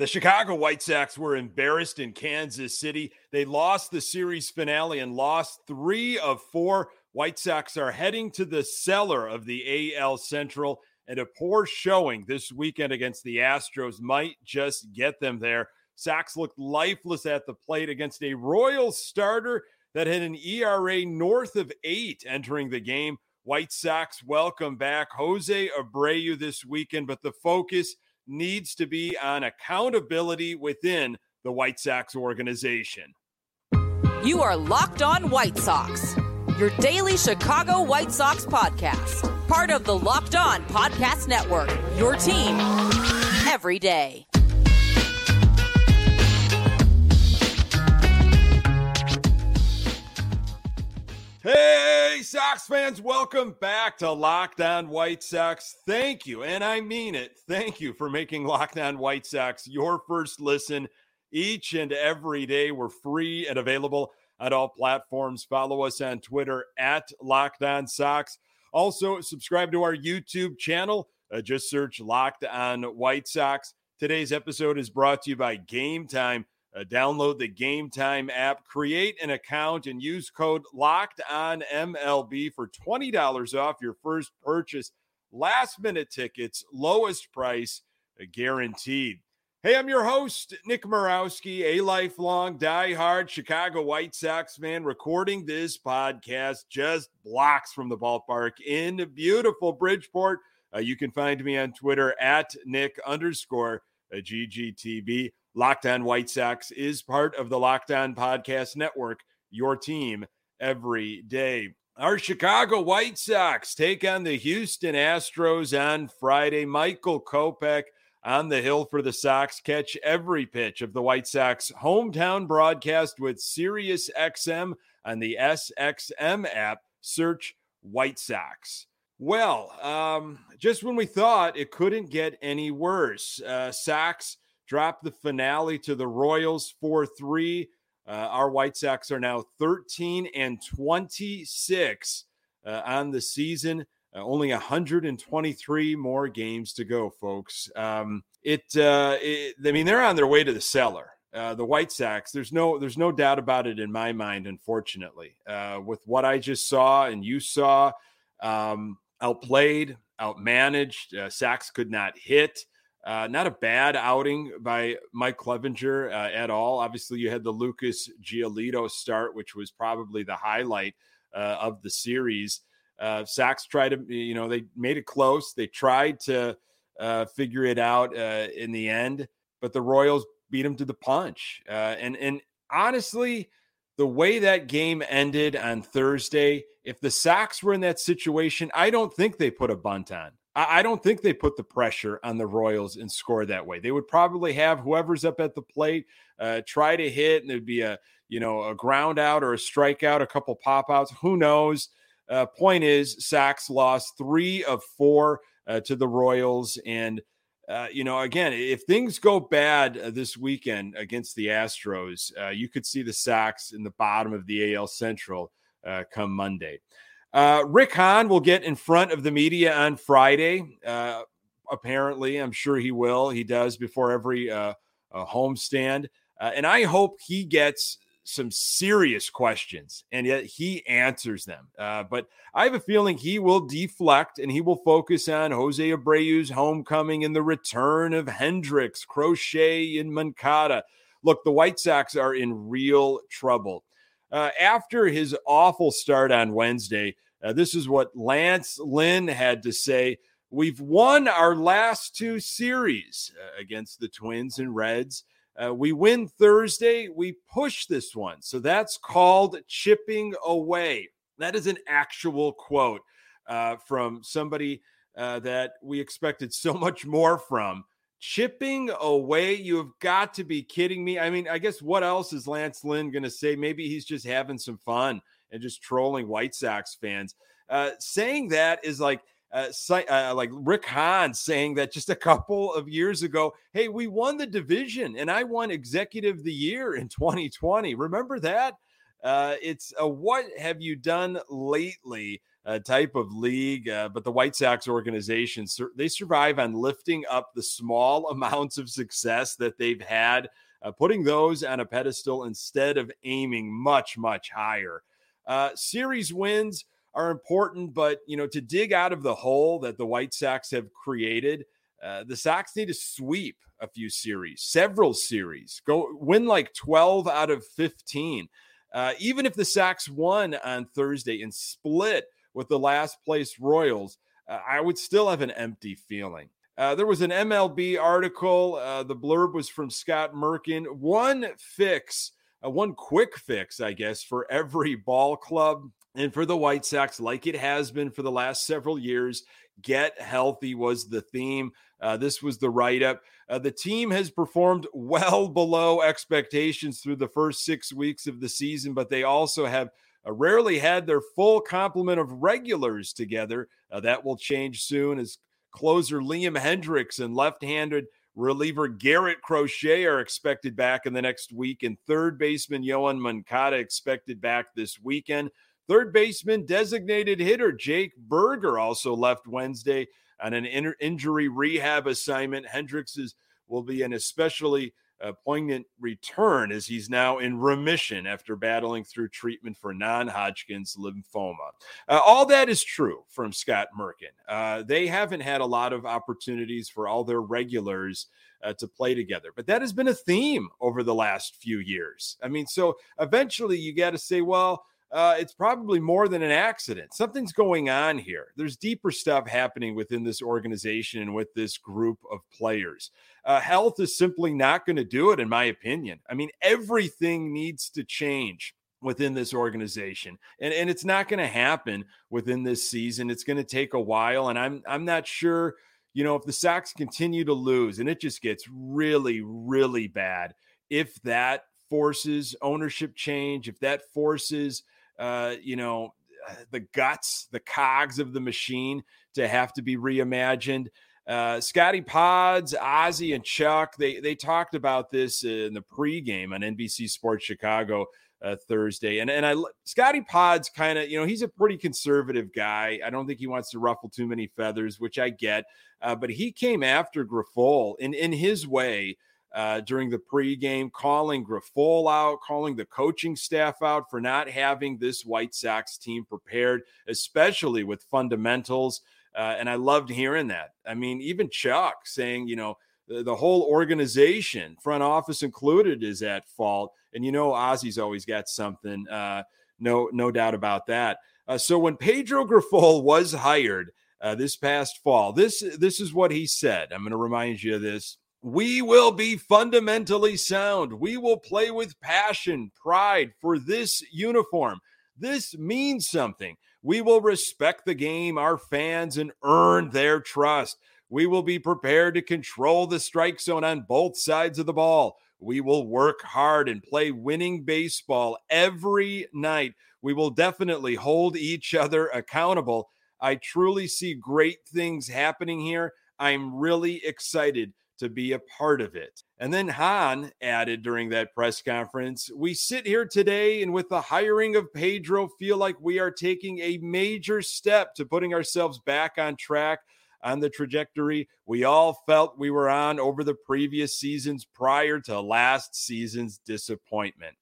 The Chicago White Sox were embarrassed in Kansas City. They lost the series finale and lost 3 of 4. White Sox are heading to the cellar of the AL Central, and a poor showing this weekend against the Astros might just get them there. Sox looked lifeless at the plate against a Royals starter that had an ERA north of 8 entering the game. White Sox welcome back Jose Abreu this weekend, but the focus needs to be on accountability within the White Sox organization. You are Locked On White Sox, your daily Chicago White Sox podcast. Part of the Locked On Podcast Network, your team every day. Hey, Sox fans, welcome back to Locked On White Sox. Thank you, and I mean it, thank you for making Locked On White Sox your first listen each and every day. We're free and available on all platforms. Follow us on Twitter at Locked On Sox. Also, subscribe to our YouTube channel. Just search Locked On White Sox. Today's episode is brought to you by Game Time. Download the Game Time app, create an account, and use code LOCKEDONMLB for $20 off your first purchase. Last-minute tickets, lowest price, guaranteed. Hey, I'm your host, Nick Murawski, a lifelong, diehard Chicago White Sox fan, recording this podcast just blocks from the ballpark in beautiful Bridgeport. You can find me on Twitter at Nick_GGTB. Locked On White Sox is part of the Locked On Podcast Network, your team every day. Our Chicago White Sox take on the Houston Astros on Friday. Michael Kopech on the hill for the Sox. Catch every pitch of the White Sox hometown broadcast with SiriusXM on the SXM app. Search White Sox. Well, just when we thought it couldn't get any worse, Sox dropped the finale to the Royals 4-3. Our White Sox are now 13-26 on the season. Only 123 more games to go, folks. I mean, they're on their way to the cellar. The White Sox, there's no doubt about it in my mind, unfortunately. With what I just saw and you saw, outplayed, outmanaged. Sox could not hit. Not a bad outing by Mike Clevenger at all. Obviously, you had the Lucas Giolito start, which was probably the highlight of the series. Sox tried to, they made it close. They tried to figure it out in the end, but the Royals beat them to the punch. And honestly, the way that game ended on Thursday, if the Sox were in that situation, I don't think they put a bunt on. I don't think they put the pressure on the Royals and score that way. They would probably have whoever's up at the plate try to hit, and there'd be a ground out or a strikeout, a couple pop outs. Who knows? Point is, Sox lost 3 of 4 to the Royals. And, again, if things go bad this weekend against the Astros, you could see the Sox in the bottom of the AL Central come Monday. Rick Hahn will get in front of the media on Friday. Apparently, I'm sure he will. He does before every homestand. And I hope he gets some serious questions and yet he answers them. But I have a feeling he will deflect and he will focus on Jose Abreu's homecoming and the return of Hendricks, Crochet, and Moncada. Look, the White Sox are in real trouble. After his awful start on Wednesday, this is what Lance Lynn had to say. We've won our last 2 series against the Twins and Reds. We win Thursday. We push this one. So that's called chipping away. That is an actual quote from somebody that we expected so much more from. Chipping away? You have got to be kidding me. I mean, I guess what else is Lance Lynn going to say? Maybe he's just having some fun and just trolling White Sox fans. Saying that is like Rick Hahn saying that just a couple of years ago, hey, we won the division and I won Executive of the Year in 2020. Remember that? It's a what have you done lately type of league. But the White Sox organization, they survive on lifting up the small amounts of success that they've had, putting those on a pedestal instead of aiming much, much higher. Series wins are important, but, you know, to dig out of the hole that the White Sox have created, the Sox need to sweep a few series, several series, go win like 12 out of 15. Even if the Sox won on Thursday and split with the last place Royals, I would still have an empty feeling. There was an MLB article. The blurb was from Scott Merkin. One quick fix, I guess, for every ball club. And for the White Sox, like it has been for the last several years, get healthy was the theme. This was the write-up. The team has performed well below expectations through the first 6 weeks of the season, but they also have rarely had their full complement of regulars together. That will change soon as closer Liam Hendricks and left-handed reliever Garrett Crochet are expected back in the next week, and third baseman Yoan Moncada expected back this weekend. Third baseman designated hitter Jake Burger also left Wednesday on an injury rehab assignment. Hendricks will be an especially poignant return as he's now in remission after battling through treatment for non-Hodgkin's lymphoma. All that is true from Scott Merkin. They haven't had a lot of opportunities for all their regulars to play together, but that has been a theme over the last few years. I mean, so eventually you got to say, well, it's probably more than an accident. Something's going on here. There's deeper stuff happening within this organization and with this group of players. Health is simply not going to do it, in my opinion. I mean, everything needs to change within this organization, and it's not going to happen within this season. It's going to take a while, and I'm not sure, you know, if the Sox continue to lose, and it just gets really, really bad, if that forces ownership change, if that forces the guts, the cogs of the machine to have to be reimagined. Scotty Pods, Ozzy, and Chuck, they talked about this in the pregame on NBC Sports Chicago Thursday. And Scotty Pods kind of, you know, he's a pretty conservative guy. I don't think he wants to ruffle too many feathers, which I get. But he came after Grifol in his way during the pregame, calling Grifol out, calling the coaching staff out for not having this White Sox team prepared, especially with fundamentals. And I loved hearing that. I mean, even Chuck saying, you know, the whole organization, front office included, is at fault. And, you know, Ozzy's always got something. No doubt about that. So when Pedro Grifol was hired this past fall, this is what he said. I'm going to remind you of this. We will be fundamentally sound. We will play with passion, pride for this uniform. This means something. We will respect the game, our fans, and earn their trust. We will be prepared to control the strike zone on both sides of the ball. We will work hard and play winning baseball every night. We will definitely hold each other accountable. I truly see great things happening here. I'm really excited to be a part of it. And then Hahn added during that press conference, we sit here today and with the hiring of Pedro feel like we are taking a major step to putting ourselves back on track on the trajectory we all felt we were on over the previous seasons prior to last season's disappointment.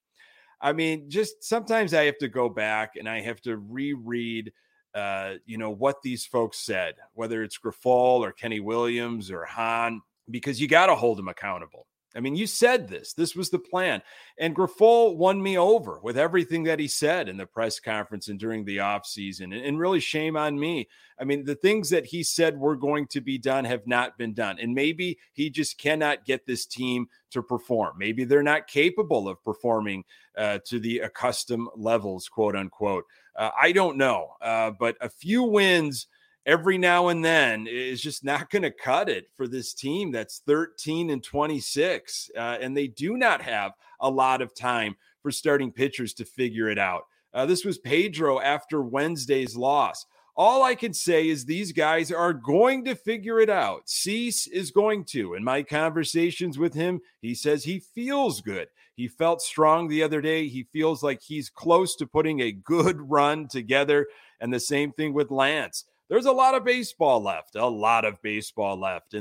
I mean, just sometimes I have to go back and I have to reread what these folks said, whether it's Grifol or Kenny Williams or Hahn, because you got to hold them accountable. I mean, you said this was the plan. And Grifol won me over with everything that he said in the press conference and during the offseason. And really, shame on me. I mean, the things that he said were going to be done have not been done. And maybe he just cannot get this team to perform. Maybe they're not capable of performing to the accustomed levels, quote unquote. I don't know. But a few wins every now and then is just not going to cut it for this team that's 13-26. And they do not have a lot of time for starting pitchers to figure it out. This was Pedro after Wednesday's loss. All I can say is these guys are going to figure it out. Cease is going to. In my conversations with him, he says he feels good. He felt strong the other day. He feels like he's close to putting a good run together. And the same thing with Lance. There's a lot of baseball left. And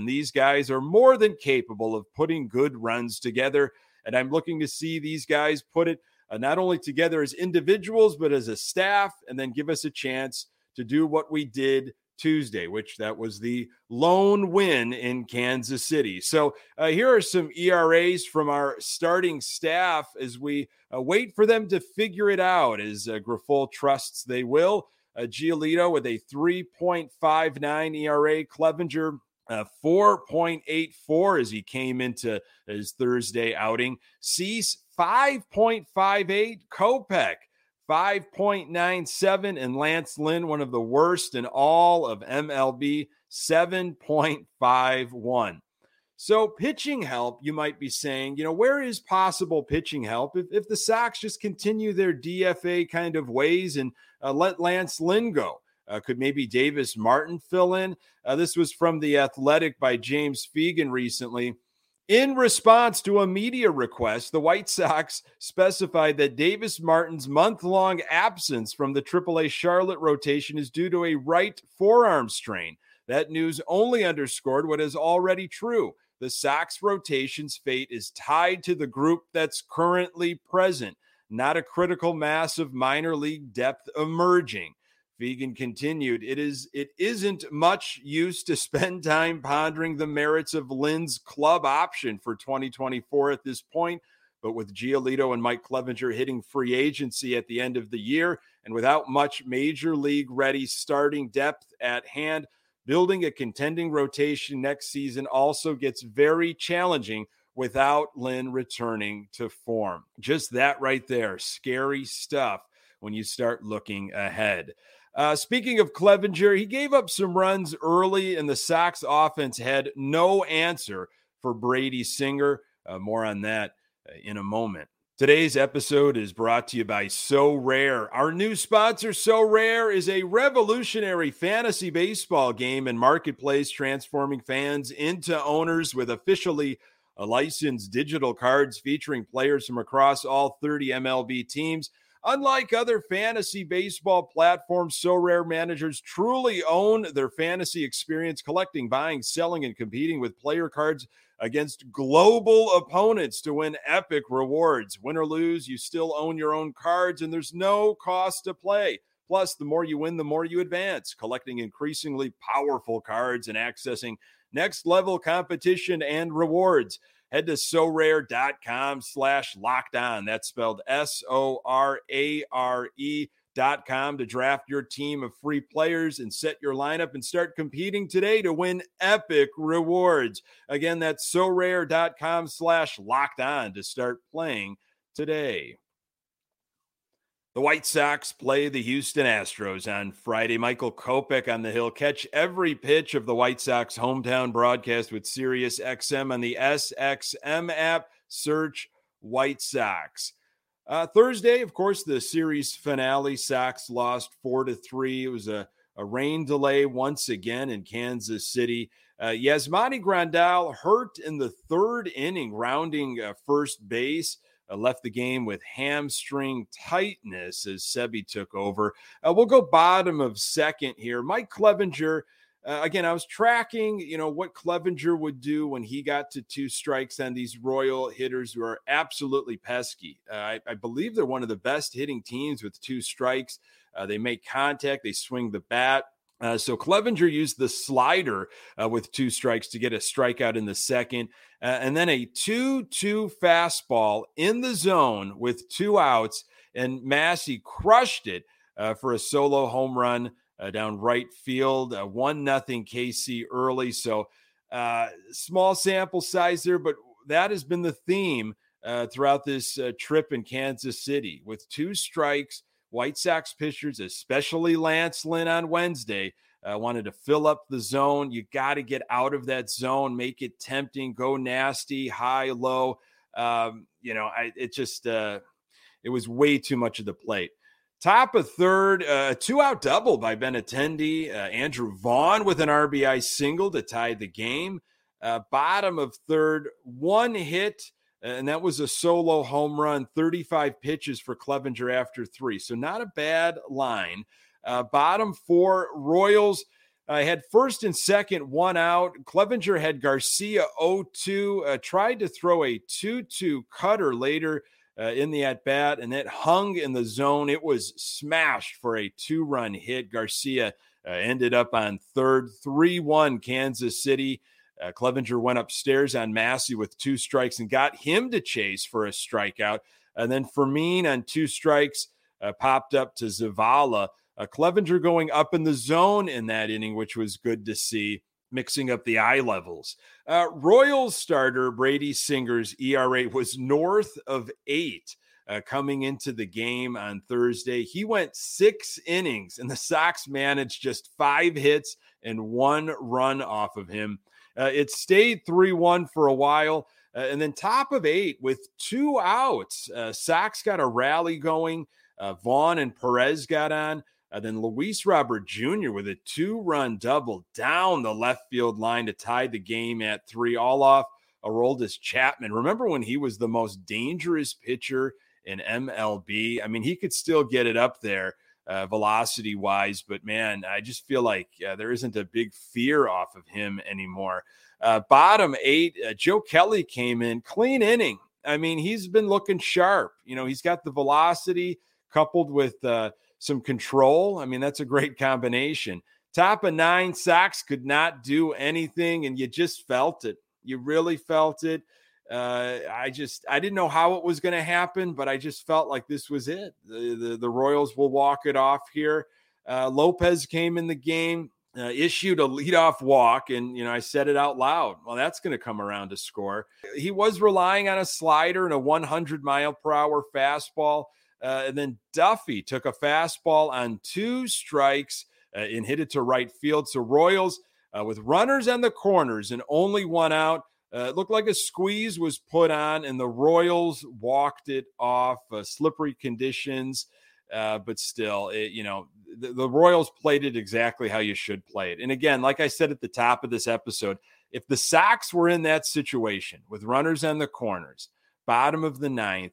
these guys are more than capable of putting good runs together. And I'm looking to see these guys put it not only together as individuals, but as a staff, and then give us a chance to do what we did Tuesday, which that was the lone win in Kansas City. So here are some ERAs from our starting staff as we wait for them to figure it out, as Grifol trusts they will. Giolito with a 3.59 ERA, Clevenger 4.84 as he came into his Thursday outing, Cease 5.58, Kopech 5.97, and Lance Lynn, one of the worst in all of MLB, 7.51. So pitching help, you might be saying, where is possible pitching help if the Sox just continue their DFA kind of ways and let Lance Lynn go? Could maybe Davis Martin fill in? This was from The Athletic by James Fegan recently. In response to a media request, the White Sox specified that Davis Martin's month-long absence from the AAA Charlotte rotation is due to a right forearm strain. That news only underscored what is already true. The Sox rotation's fate is tied to the group that's currently present, not a critical mass of minor league depth emerging. Fegan continued, it isn't much use to spend time pondering the merits of Lynn's club option for 2024 at this point, but with Giolito and Mike Clevenger hitting free agency at the end of the year, and without much major league ready starting depth at hand, building a contending rotation next season also gets very challenging without Lynn returning to form. Just that right there, scary stuff when you start looking ahead. Speaking of Clevenger, he gave up some runs early, and the Sox offense had no answer for Brady Singer. More on that in a moment. Today's episode is brought to you by Sorare. Our new sponsor, Sorare, is a revolutionary fantasy baseball game and marketplace transforming fans into owners with officially licensed digital cards featuring players from across all 30 MLB teams. Unlike other fantasy baseball platforms, Sorare managers truly own their fantasy experience, collecting, buying, selling, and competing with player cards against global opponents to win epic rewards. Win or lose, you still own your own cards, and there's no cost to play. Plus, the more you win, the more you advance, collecting increasingly powerful cards and accessing next-level competition and rewards. Head to sorare.com/lockedon. That's spelled SORARE.com to draft your team of free players and set your lineup and start competing today to win epic rewards. Again, that's sorare.com/lockedon to start playing today. The White Sox play the Houston Astros on Friday. Michael Kopech on the hill. Catch every pitch of the White Sox hometown broadcast with SiriusXM on the SXM app. Search White Sox. Thursday, of course, the series finale. Sox lost 4-3. It was a rain delay once again in Kansas City. Yasmany Grandal hurt in the third inning, rounding first base. Left the game with hamstring tightness as Sebi took over. We'll go bottom of second here. Mike Clevenger, again, I was tracking, what Clevenger would do when he got to two strikes on these Royal hitters who are absolutely pesky. I believe they're one of the best hitting teams with two strikes. They make contact. They swing the bat. So Clevenger used the slider with two strikes to get a strikeout in the second, and then a 2-2 fastball in the zone with two outs, and Massey crushed it for a solo home run down right field, 1-0 KC early. So small sample size there, but that has been the theme throughout this trip in Kansas City. With two strikes, White Sox pitchers, especially Lance Lynn on Wednesday, wanted to fill up the zone. You got to get out of that zone, make it tempting, go nasty, high, low. It was way too much of the plate. Top of third, a two-out double by Benintendi. Andrew Vaughn with an RBI single to tie the game. Bottom of third, one hit, and that was a solo home run, 35 pitches for Clevenger after three. So not a bad line. Bottom four, Royals had first and second, one out. Clevenger had Garcia 0-2, tried to throw a 2-2 cutter later in the at-bat, and it hung in the zone. It was smashed for a two-run hit. Garcia ended up on third. 3-1 Kansas City. Clevenger went upstairs on Massey with two strikes and got him to chase for a strikeout. And then Fermin on two strikes popped up to Zavala. Clevenger going up in the zone in that inning, which was good to see, mixing up the eye levels. Royals starter Brady Singer's ERA was north of 8 coming into the game on Thursday. He went 6 innings, and the Sox managed just 5 hits and 1 run off of him. It stayed 3-1 for a while, and then top of 8 with 2 outs. Sox got a rally going. Vaughn and Perez got on. Then Luis Robert Jr. with a 2-run double down the left field line to tie the game at 3, all off Aroldis Chapman. Remember when he was the most dangerous pitcher in MLB? I mean, he could still get it up there velocity-wise, but, man, I just feel like there isn't a big fear off of him anymore. Bottom 8, Joe Kelly came in, clean inning. I mean, he's been looking sharp. You know, he's got the velocity coupled with some control. I mean, that's a great combination. Top of 9, Sox could not do anything, and you just felt it. You really felt it. I didn't know how it was going to happen, but I just felt like this was it. The Royals will walk it off here. Lopez came in the game, issued a leadoff walk, and, you know, I said it out loud. Well, that's going to come around to score. He was relying on a slider and a 100-mile-per-hour fastball. And then Duffy took a fastball on 2 strikes and hit it to right field. So Royals with runners on the corners and only one out. It looked like a squeeze was put on, and the Royals walked it off. Slippery conditions, but still, the Royals played it exactly how you should play it. And again, like I said at the top of this episode, if the Sox were in that situation with runners on the corners, bottom of the 9th,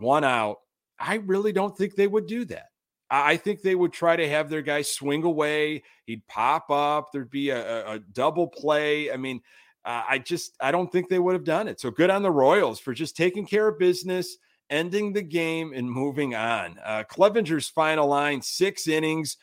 one out, I really don't think they would do that. I think they would try to have their guy swing away. He'd pop up. There'd be a double play. I mean, I don't think they would have done it. So good on the Royals for just taking care of business, ending the game, and moving on. Clevenger's final line, 6 innings,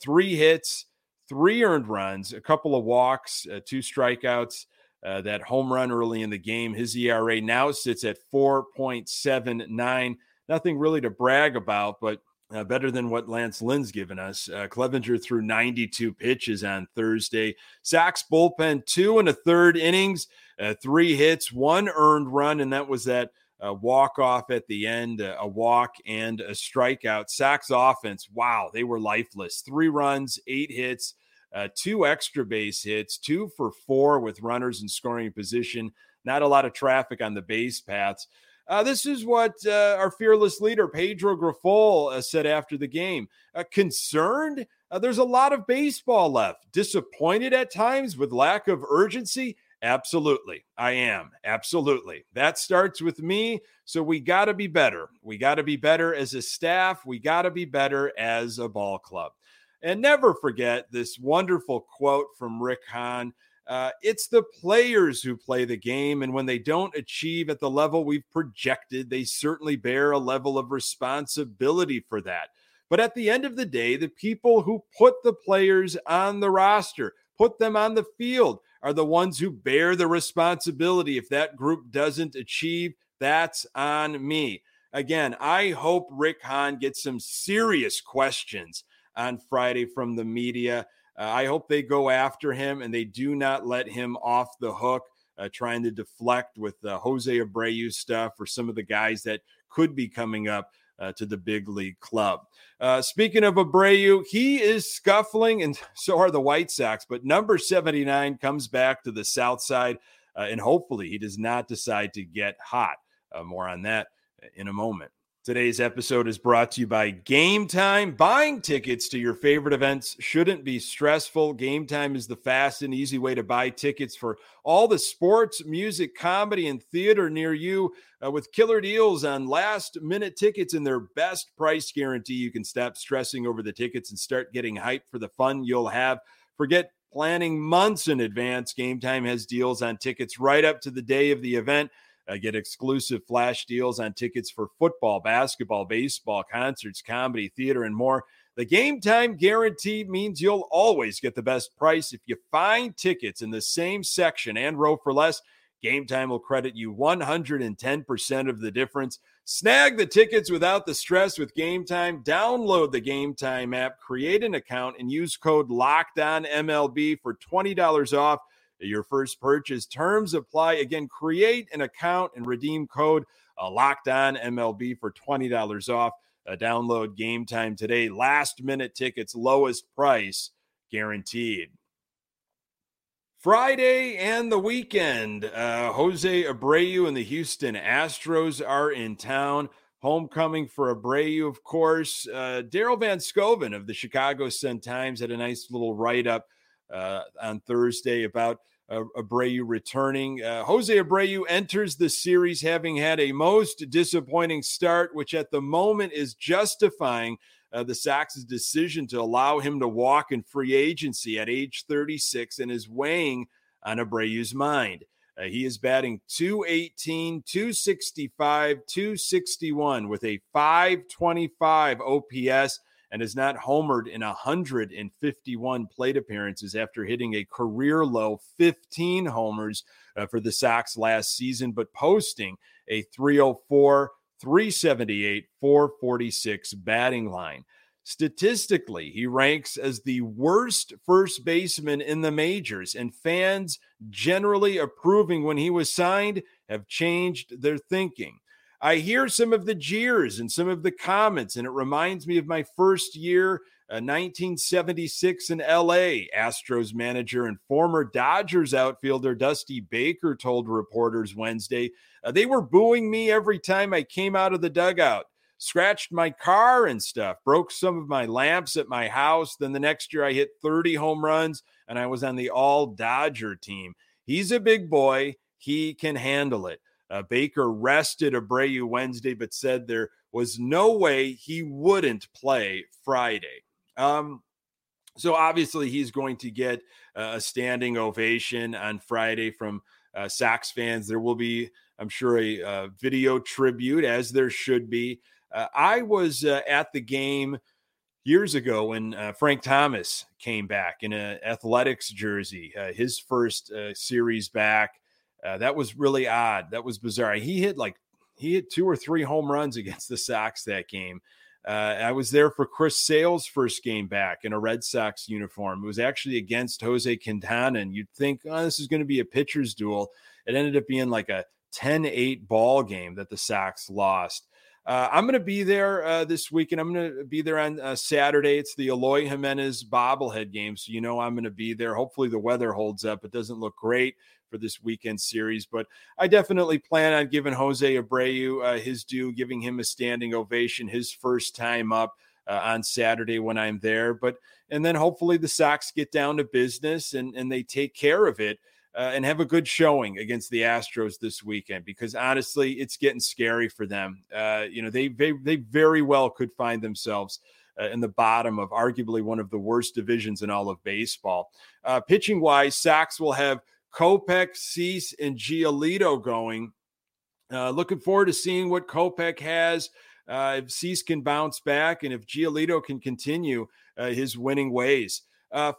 3 hits, 3 earned runs, a couple of walks, 2 strikeouts, that home run early in the game. His ERA now sits at 4.79. Nothing really to brag about, but better than what Lance Lynn's given us. Clevenger threw 92 pitches on Thursday. Sox bullpen, 2 1/3 innings, 3 hits, 1 earned run, and that was that walk-off at the end, a walk and a strikeout. Sox offense, wow, they were lifeless. 3 runs, 8 hits, 2 extra base hits, 2 for 4 with runners in scoring position. Not a lot of traffic on the base paths. This is what our fearless leader, Pedro Grifol, said after the game. Concerned? There's a lot of baseball left. Disappointed at times with lack of urgency? Absolutely. I am. Absolutely. That starts with me. So we got to be better. We got to be better as a staff. We got to be better as a ball club. And never forget this wonderful quote from Rick Hahn. It's the players who play the game, and when they don't achieve at the level we've projected, they certainly bear a level of responsibility for that. But at the end of the day, the people who put the players on the roster, put them on the field, are the ones who bear the responsibility. If that group doesn't achieve, that's on me. Again, I hope Rick Hahn gets some serious questions on Friday from the media. I hope they go after him and they do not let him off the hook, trying to deflect with Jose Abreu stuff or some of the guys that could be coming up to the big league club. Speaking of Abreu, he is scuffling, and so are the White Sox. But number 79 comes back to the south side, and hopefully he does not decide to get hot. More on that in a moment. Today's episode is brought to you by Game Time. Buying tickets to your favorite events shouldn't be stressful. Game Time is the fast and easy way to buy tickets for all the sports, music, comedy, and theater near you. With killer deals on last-minute tickets and their best price guarantee, you can stop stressing over the tickets and start getting hyped for the fun you'll have. Forget planning months in advance. Game Time has deals on tickets right up to the day of the event. Get exclusive flash deals on tickets for football, basketball, baseball, concerts, comedy, theater, and more. The Game Time guarantee means you'll always get the best price. If you find tickets in the same section and row for less, Game Time will credit you 110% of the difference. Snag the tickets without the stress with Game Time. Download the Game Time app, create an account, and use code LOCKEDONMLB for $20 off your first purchase. Terms apply. Again, create an account and redeem code Locked On MLB for $20 off. Download Game Time today. Last minute tickets, lowest price guaranteed. Friday and the weekend, Jose Abreu and the Houston Astros are in town. Homecoming for Abreu, of course. Daryl Van Scoven of the Chicago Sun Times had a nice little write-up on Thursday about Abreu returning. Jose Abreu enters the series having had a most disappointing start, which at the moment is justifying the Sox's decision to allow him to walk in free agency at age 36 and is weighing on Abreu's mind. He is batting .218, .265, .261 with a .525 OPS and has not homered in 151 plate appearances after hitting a career-low 15 homers for the Sox last season, but posting a .304, .378, .446 batting line. Statistically, he ranks as the worst first baseman in the majors, and fans generally approving when he was signed have changed their thinking. I hear some of the jeers and some of the comments, and it reminds me of my first year, 1976 in L.A. Astros manager and former Dodgers outfielder Dusty Baker told reporters Wednesday, they were booing me every time I came out of the dugout, scratched my car and stuff, broke some of my lamps at my house. Then the next year I hit 30 home runs, and I was on the all-Dodger team. He's a big boy. He can handle it. Baker rested Abreu Wednesday, but said there was no way he wouldn't play Friday. So obviously he's going to get a standing ovation on Friday from Sox fans. There will be, I'm sure, a video tribute, as there should be. I was at the game years ago when Frank Thomas came back in an Athletics jersey, his first series back. That was really odd. That was bizarre. He hit two or three home runs against the Sox that game. I was there for Chris Sale's first game back in a Red Sox uniform. It was actually against Jose Quintana, and you'd think, oh, this is going to be a pitcher's duel. It ended up being like a 10-8 ball game that the Sox lost. I'm going to be there this weekend. I'm going to be there on Saturday. It's the Eloy Jimenez bobblehead game, so I'm going to be there. Hopefully the weather holds up. It doesn't look great for this weekend series, but I definitely plan on giving Jose Abreu his due, giving him a standing ovation his first time up on Saturday when I'm there. And then hopefully the Sox get down to business and they take care of it and have a good showing against the Astros this weekend, because honestly, it's getting scary for them. They very well could find themselves in the bottom of arguably one of the worst divisions in all of baseball. Pitching wise, Sox will have Kopech, Cease, and Giolito going. Looking forward to seeing what Kopech has. If Cease can bounce back and if Giolito can continue his winning ways.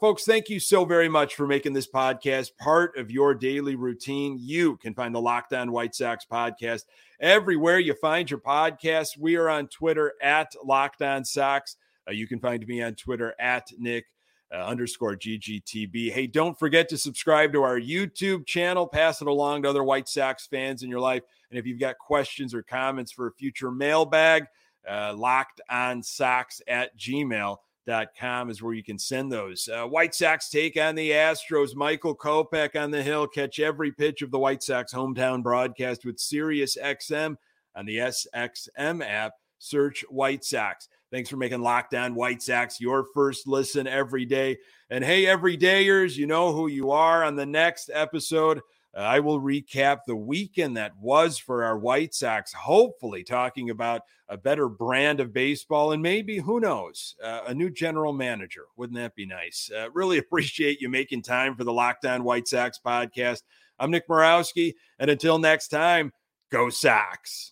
Folks, thank you so very much for making this podcast part of your daily routine. You can find the Locked On White Sox podcast everywhere you find your podcasts. We are on Twitter at Locked On Sox. You can find me on Twitter at Nick _GGTB. Hey, don't forget to subscribe to our YouTube channel. Pass it along to other White Sox fans in your life. And if you've got questions or comments for a future mailbag, LockedOnSox@gmail.com is where you can send those. White Sox take on the Astros. Michael Kopech on the hill. Catch every pitch of the White Sox hometown broadcast with SiriusXM on the SXM app. Search White Sox. Thanks for making Locked On White Sox your first listen every day. And hey, everydayers, you know who you are. On the next episode, I will recap the weekend that was for our White Sox, hopefully talking about a better brand of baseball and maybe, who knows, a new general manager. Wouldn't that be nice? Really appreciate you making time for the Locked On White Sox podcast. I'm Nick Murawski, and until next time, go Sox!